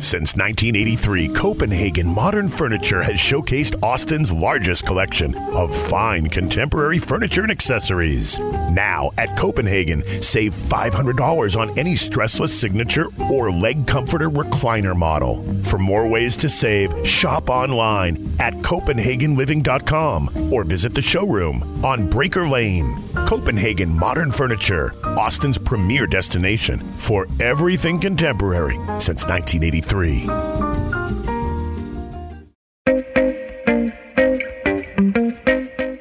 Since 1983, Copenhagen Modern Furniture has showcased Austin's largest collection of fine contemporary furniture and accessories. Now, at Copenhagen, save $500 on any stressless signature or leg comforter recliner model. For more ways to save, shop online at CopenhagenLiving.com or visit the showroom on Breaker Lane. Copenhagen Modern Furniture, Austin's premier destination for everything contemporary since 1983.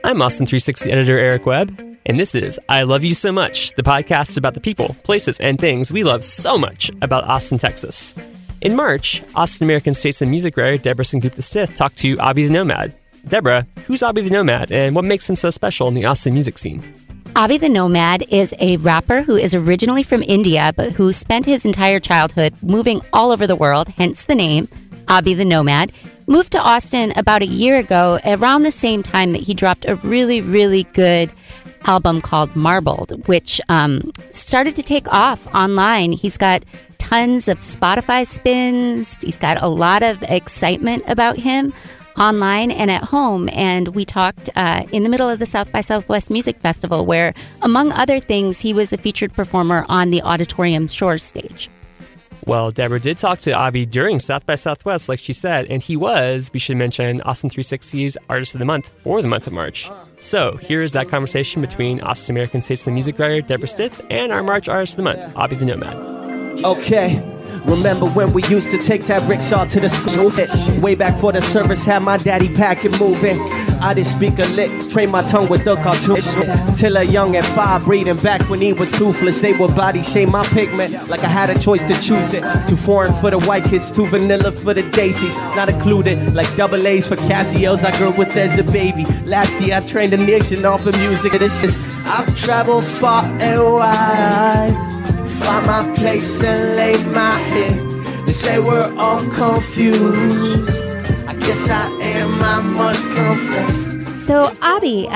I'm Austin 360 editor Eric Webb, and this is I Love You So Much, the podcast about the people, places, and things we love so much about Austin, Texas. In March, Austin American-Statesman music writer Deborah Sengupta-Stith talked to Abhi the Nomad. Deborah, who's Abhi the Nomad, and what makes him so special in the Austin music scene? Abhi the Nomad is a rapper who is originally from India, but who spent his entire childhood moving all over the world, hence the name, Abhi the Nomad. Moved to Austin about a year ago, around the same time that he dropped a really, really good album called Marbled, which started to take off online. He's got tons of Spotify spins. He's got a lot of excitement about him online and at home, and we talked in the middle of the South by Southwest Music Festival, where, among other things, he was a featured performer on the Auditorium Shores stage. Well, Deborah did talk to Abhi during South by Southwest, like she said, and he was, we should mention, Austin 360's Artist of the Month for the month of March. So here is that conversation between Austin American Statesman music writer Deborah Stith and our March Artist of the Month, Abhi the Nomad. Okay. Remember when we used to take that rickshaw to the school? Way back for the service, had my daddy pack it moving. I didn't speak a lick, trained my tongue with the cartoon shit. Till a young at five, breathing back when he was toothless. They would body shame my pigment, like I had a choice to choose it. Too foreign for the white kids, too vanilla for the daisies. Not included, like double A's for Casios I grew with as a baby. Last year I trained a nation off of music. It's just, I've traveled far and wide, find my place and lay my head. They say we're all confused. I guess I am, I must confess. So, Abhi,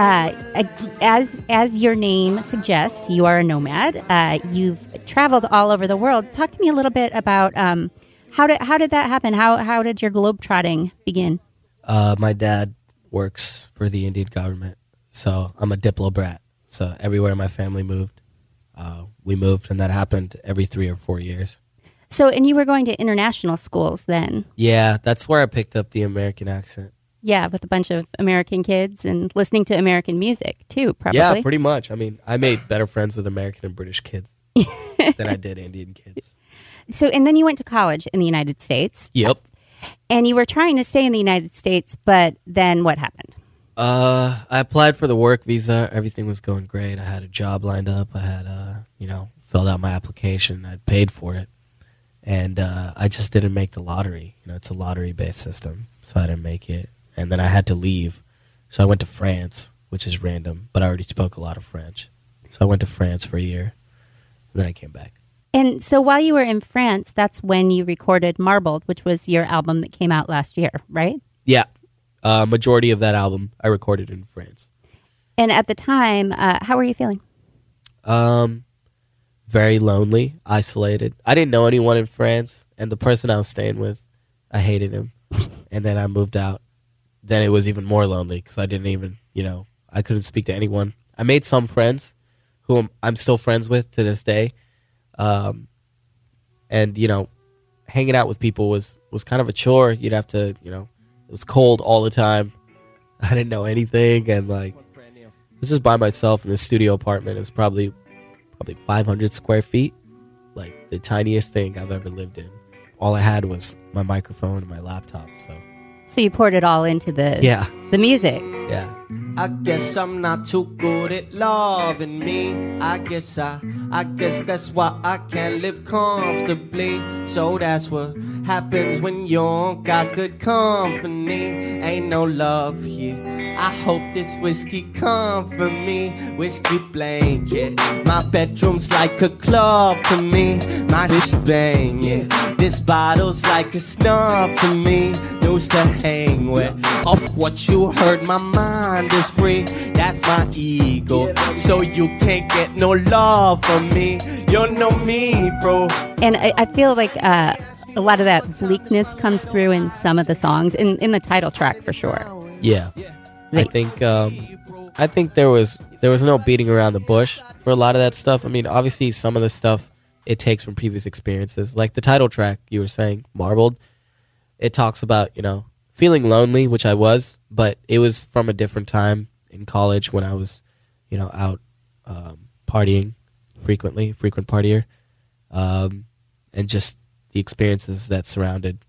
as your name suggests, you are a nomad. You've traveled all over the world. Talk to me a little bit about how did that happen? How did your globetrotting begin? My dad works for the Indian government, so I'm a Diplo brat. So everywhere my family moved, we moved, and that happened every 3 or 4 years. So, and you were going to international schools then? Yeah, that's where I picked up the American accent. Yeah, with a bunch of American kids and listening to American music too, probably. Yeah, pretty much. I mean, I made better friends with American and British kids than I did Indian kids. So, and then you went to college in the United States. Yep. And you were trying to stay in the United States, but then what happened? I applied for the work visa. Everything was going great. I had a job lined up. I had, filled out my application. I'd paid for it. And I just didn't make the lottery. You know, it's a lottery-based system, so I didn't make it. And then I had to leave. So I went to France, which is random, but I already spoke a lot of French. So I went to France for a year, and then I came back. And so while you were in France, that's when you recorded Marbled, which was your album that came out last year, right? Yeah. Majority of that album I recorded in France. And at the time, how were you feeling? Very lonely, isolated. I didn't know anyone in France, and the person I was staying with, I hated him. And then I moved out. Then it was even more lonely because I didn't even, I couldn't speak to anyone. I made some friends who I'm still friends with to this day. And, hanging out with people was kind of a chore. You'd have to, it was cold all the time. I didn't know anything, and I was just by myself in a studio apartment. It was probably 500 square feet, like the tiniest thing I've ever lived in. All I had was my microphone and my laptop. So you poured it all into the music. Yeah. I guess I'm not too good at loving me. I guess that's why I can't live comfortably. So that's what happens when you don't got good company. Ain't no love here. I hope this whiskey come for me. Whiskey blanket. My bedroom's like a club to me. My dish bang, yeah. This bottle's like a snob to me. Those to hang with. Off what you heard, my mind is free. That's my ego. So you can't get no love from me. You know me, bro. And I feel like a lot of that bleakness comes through in some of the songs, in the title track for sure. Yeah. I think there was no beating around the bush for a lot of that stuff. I mean, obviously some of the stuff it takes from previous experiences. Like the title track you were saying, Marbled, it talks about, you know, feeling lonely, which I was, but it was from a different time in college when I was, you know, out partying frequently, frequent partier, and just the experiences that surrounded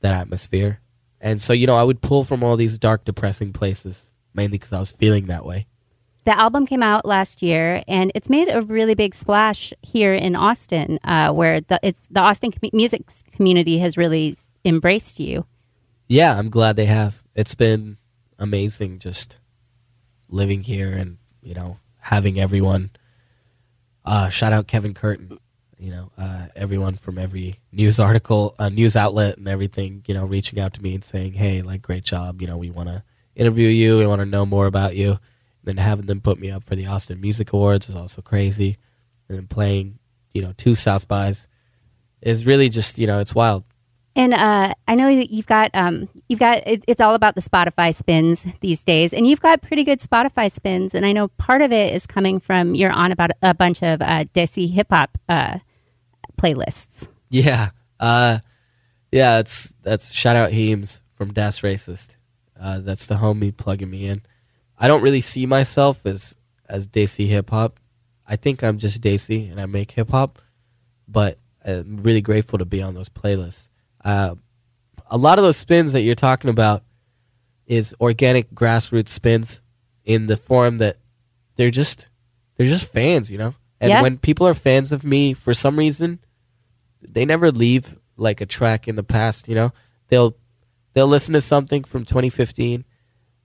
that atmosphere. And so, you know, I would pull from all these dark, depressing places, mainly because I was feeling that way. The album came out last year, and it's made a really big splash here in Austin, where the Austin music community has really embraced you. Yeah, I'm glad they have. It's been amazing just living here and, you know, having everyone. Shout out Kevin Curtin, you know, everyone from every news article, news outlet and everything, you know, reaching out to me and saying, hey, like, great job. You know, we want to interview you. We want to know more about you. And then having them put me up for the Austin Music Awards is also crazy. And then playing, you know, 2 South Bys is really just, you know, it's wild. And I know that you've got. It's all about the Spotify spins these days, and you've got pretty good Spotify spins. And I know part of it is coming from you're on about a bunch of Desi hip hop playlists. Yeah, yeah. That's shout out Heems from Das Racist. That's the homie plugging me in. I don't really see myself as Desi hip hop. I think I'm just Desi and I make hip hop, but I'm really grateful to be on those playlists. A lot of those spins that you're talking about is organic grassroots spins in the form that they're just fans, you know? And when people are fans of me, for some reason, they never leave like a track in the past, you know? They'll listen to something from 2015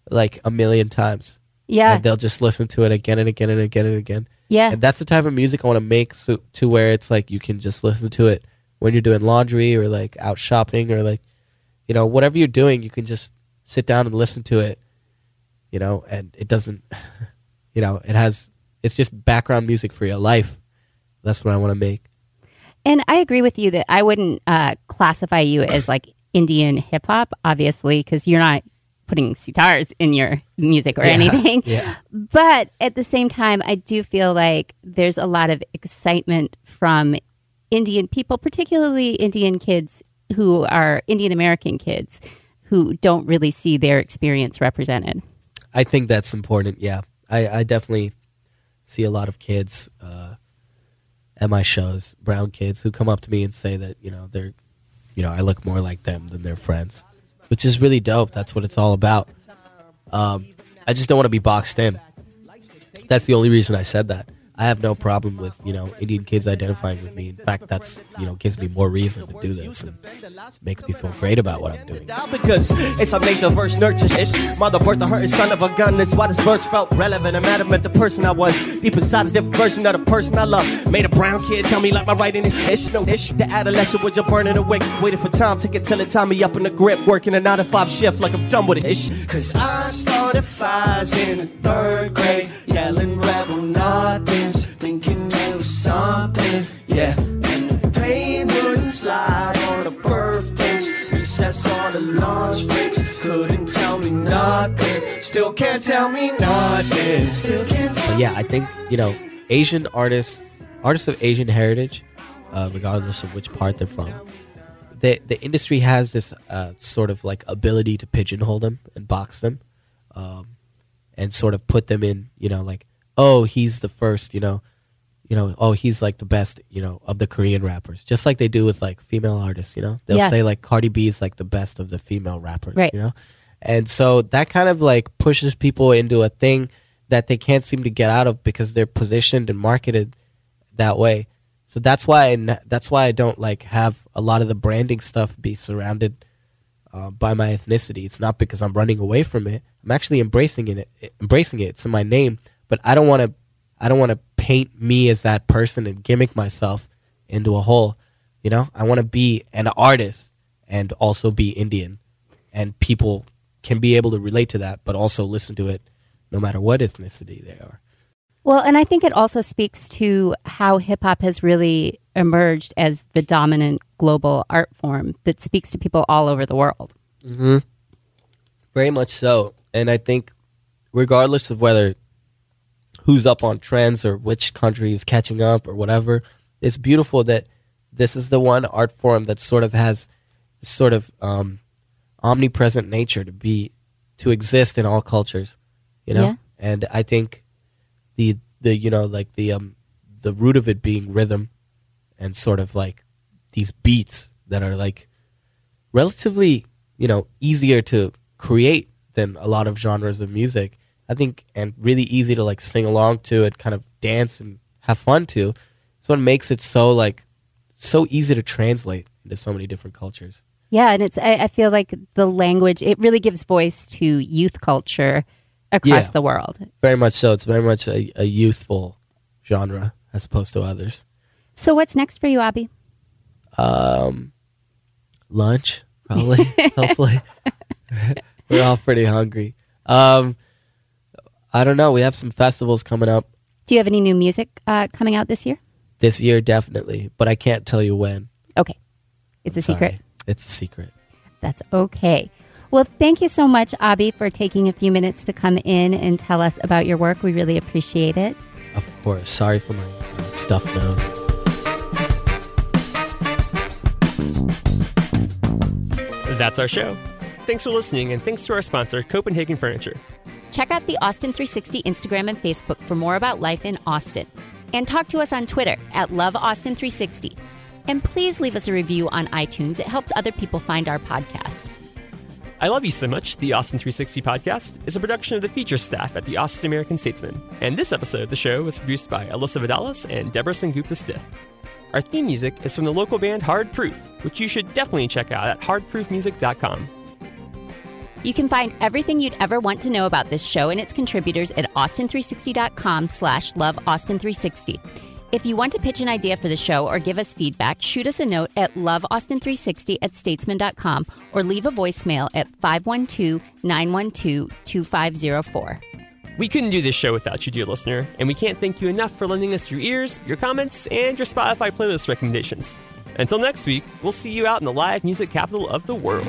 like a million times. Yeah. And they'll just listen to it again and again and again and again. Yeah. And that's the type of music I want to make, so, to where it's like you can just listen to it when you're doing laundry or like out shopping or like, you know, whatever you're doing, you can just sit down and listen to it, you know, and it doesn't, you know, it's just background music for your life. That's what I want to make. And I agree with you that I wouldn't classify you as like Indian hip hop, obviously, because you're not putting sitars in your music or anything. Yeah. But at the same time, I do feel like there's a lot of excitement from Indian people, particularly Indian kids who are Indian American kids who don't really see their experience represented. I think that's important, yeah. I definitely see a lot of kids at my shows, brown kids, who come up to me and say that, you know, they're, you know, I look more like them than their friends, which is really dope. That's what it's all about. I just don't want to be boxed in. That's the only reason I said that. I have no problem with, you know, Indian kids identifying with me. In fact, that's, you know, gives me more reason to do this and makes me feel great about what I'm doing. Because it's a major verse nurture-ish. Mother birth, the hurting son of a gun. That's why this verse felt relevant. I'm adamant the person I was. Deep inside a different version of the person I love. Made a brown kid tell me like my writing is ish. No ish. The adolescent was just burning a wick. Waiting for time to get till it time me up in the grip. Working a 9-to-5 shift like I'm done with it ish. Cause I started fives in the 3rd grade. Yelling rebel nothing. Thinking it was something, yeah. And the pain wouldn't slide on the birthdays, recess on the lunch breaks. Couldn't tell me nothing, still can't tell me nothing, still can't tell me. But yeah, I think, you know, Asian artists of Asian heritage, regardless of which part they're from, the industry has this sort of like ability to pigeonhole them and box them, and sort of put them in, you know, like, oh, he's the first, you know, oh, he's like the best, you know, of the Korean rappers. Just like they do with like female artists, you know, they'll say like Cardi B is like the best of the female rappers, right, you know? And so that kind of like pushes people into a thing that they can't seem to get out of because they're positioned and marketed that way. So that's why I don't like have a lot of the branding stuff be surrounded by my ethnicity. It's not because I'm running away from it. I'm actually embracing it. It's in my name. But I don't want to paint me as that person and gimmick myself into a hole, you know? I want to be an artist and also be Indian. And people can be able to relate to that, but also listen to it no matter what ethnicity they are. Well, and I think it also speaks to how hip-hop has really emerged as the dominant global art form that speaks to people all over the world. Mm-hmm. Very much so. And I think regardless of whether who's up on trends or which country is catching up or whatever, it's beautiful that this is the one art form that sort of has this sort of omnipresent nature to exist in all cultures, you know? Yeah. And I think the you know, like the root of it being rhythm and sort of like these beats that are like relatively, you know, easier to create than a lot of genres of music, I think, and really easy to like sing along to and kind of dance and have fun to. So it makes it so like so easy to translate into so many different cultures. Yeah, and it's I feel like the language, it really gives voice to youth culture across the world. Very much so. It's very much a youthful genre as opposed to others. So what's next for you, Abhi? Lunch, probably. Hopefully. We're all pretty hungry. I don't know. We have some festivals coming up. Do you have any new music coming out this year? This year, definitely. But I can't tell you when. Okay. It's a secret. It's a secret. That's okay. Well, thank you so much, Abhi, for taking a few minutes to come in and tell us about your work. We really appreciate it. Of course. Sorry for my stuffed nose. That's our show. Thanks for listening, and thanks to our sponsor, Copenhagen Furniture. Check out the Austin 360 Instagram and Facebook for more about life in Austin. And talk to us on Twitter at LoveAustin360. And please leave us a review on iTunes. It helps other people find our podcast. I Love You So Much, the Austin 360 podcast, is a production of the feature staff at the Austin American-Statesman. And this episode of the show was produced by Alyssa Vidalis and Deborah Sengupta-Stith. Our theme music is from the local band Hard Proof, which you should definitely check out at hardproofmusic.com. You can find everything you'd ever want to know about this show and its contributors at austin360.com/loveaustin360. If you want to pitch an idea for the show or give us feedback, shoot us a note at loveaustin360@statesman.com or leave a voicemail at 512-912-2504. We couldn't do this show without you, dear listener, and we can't thank you enough for lending us your ears, your comments, and your Spotify playlist recommendations. Until next week, we'll see you out in the live music capital of the world.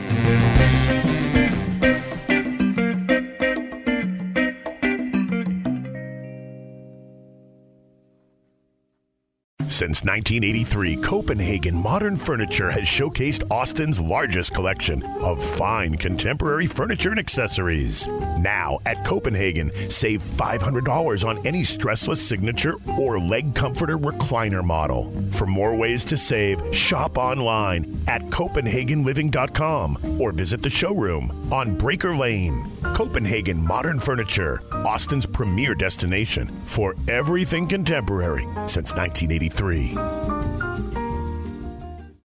Since 1983, Copenhagen Modern Furniture has showcased Austin's largest collection of fine contemporary furniture and accessories. Now, at Copenhagen, save $500 on any stressless signature or leg comforter recliner model. For more ways to save, shop online at CopenhagenLiving.com or visit the showroom on Breaker Lane. Copenhagen Modern Furniture, Austin's premier destination for everything contemporary since 1983.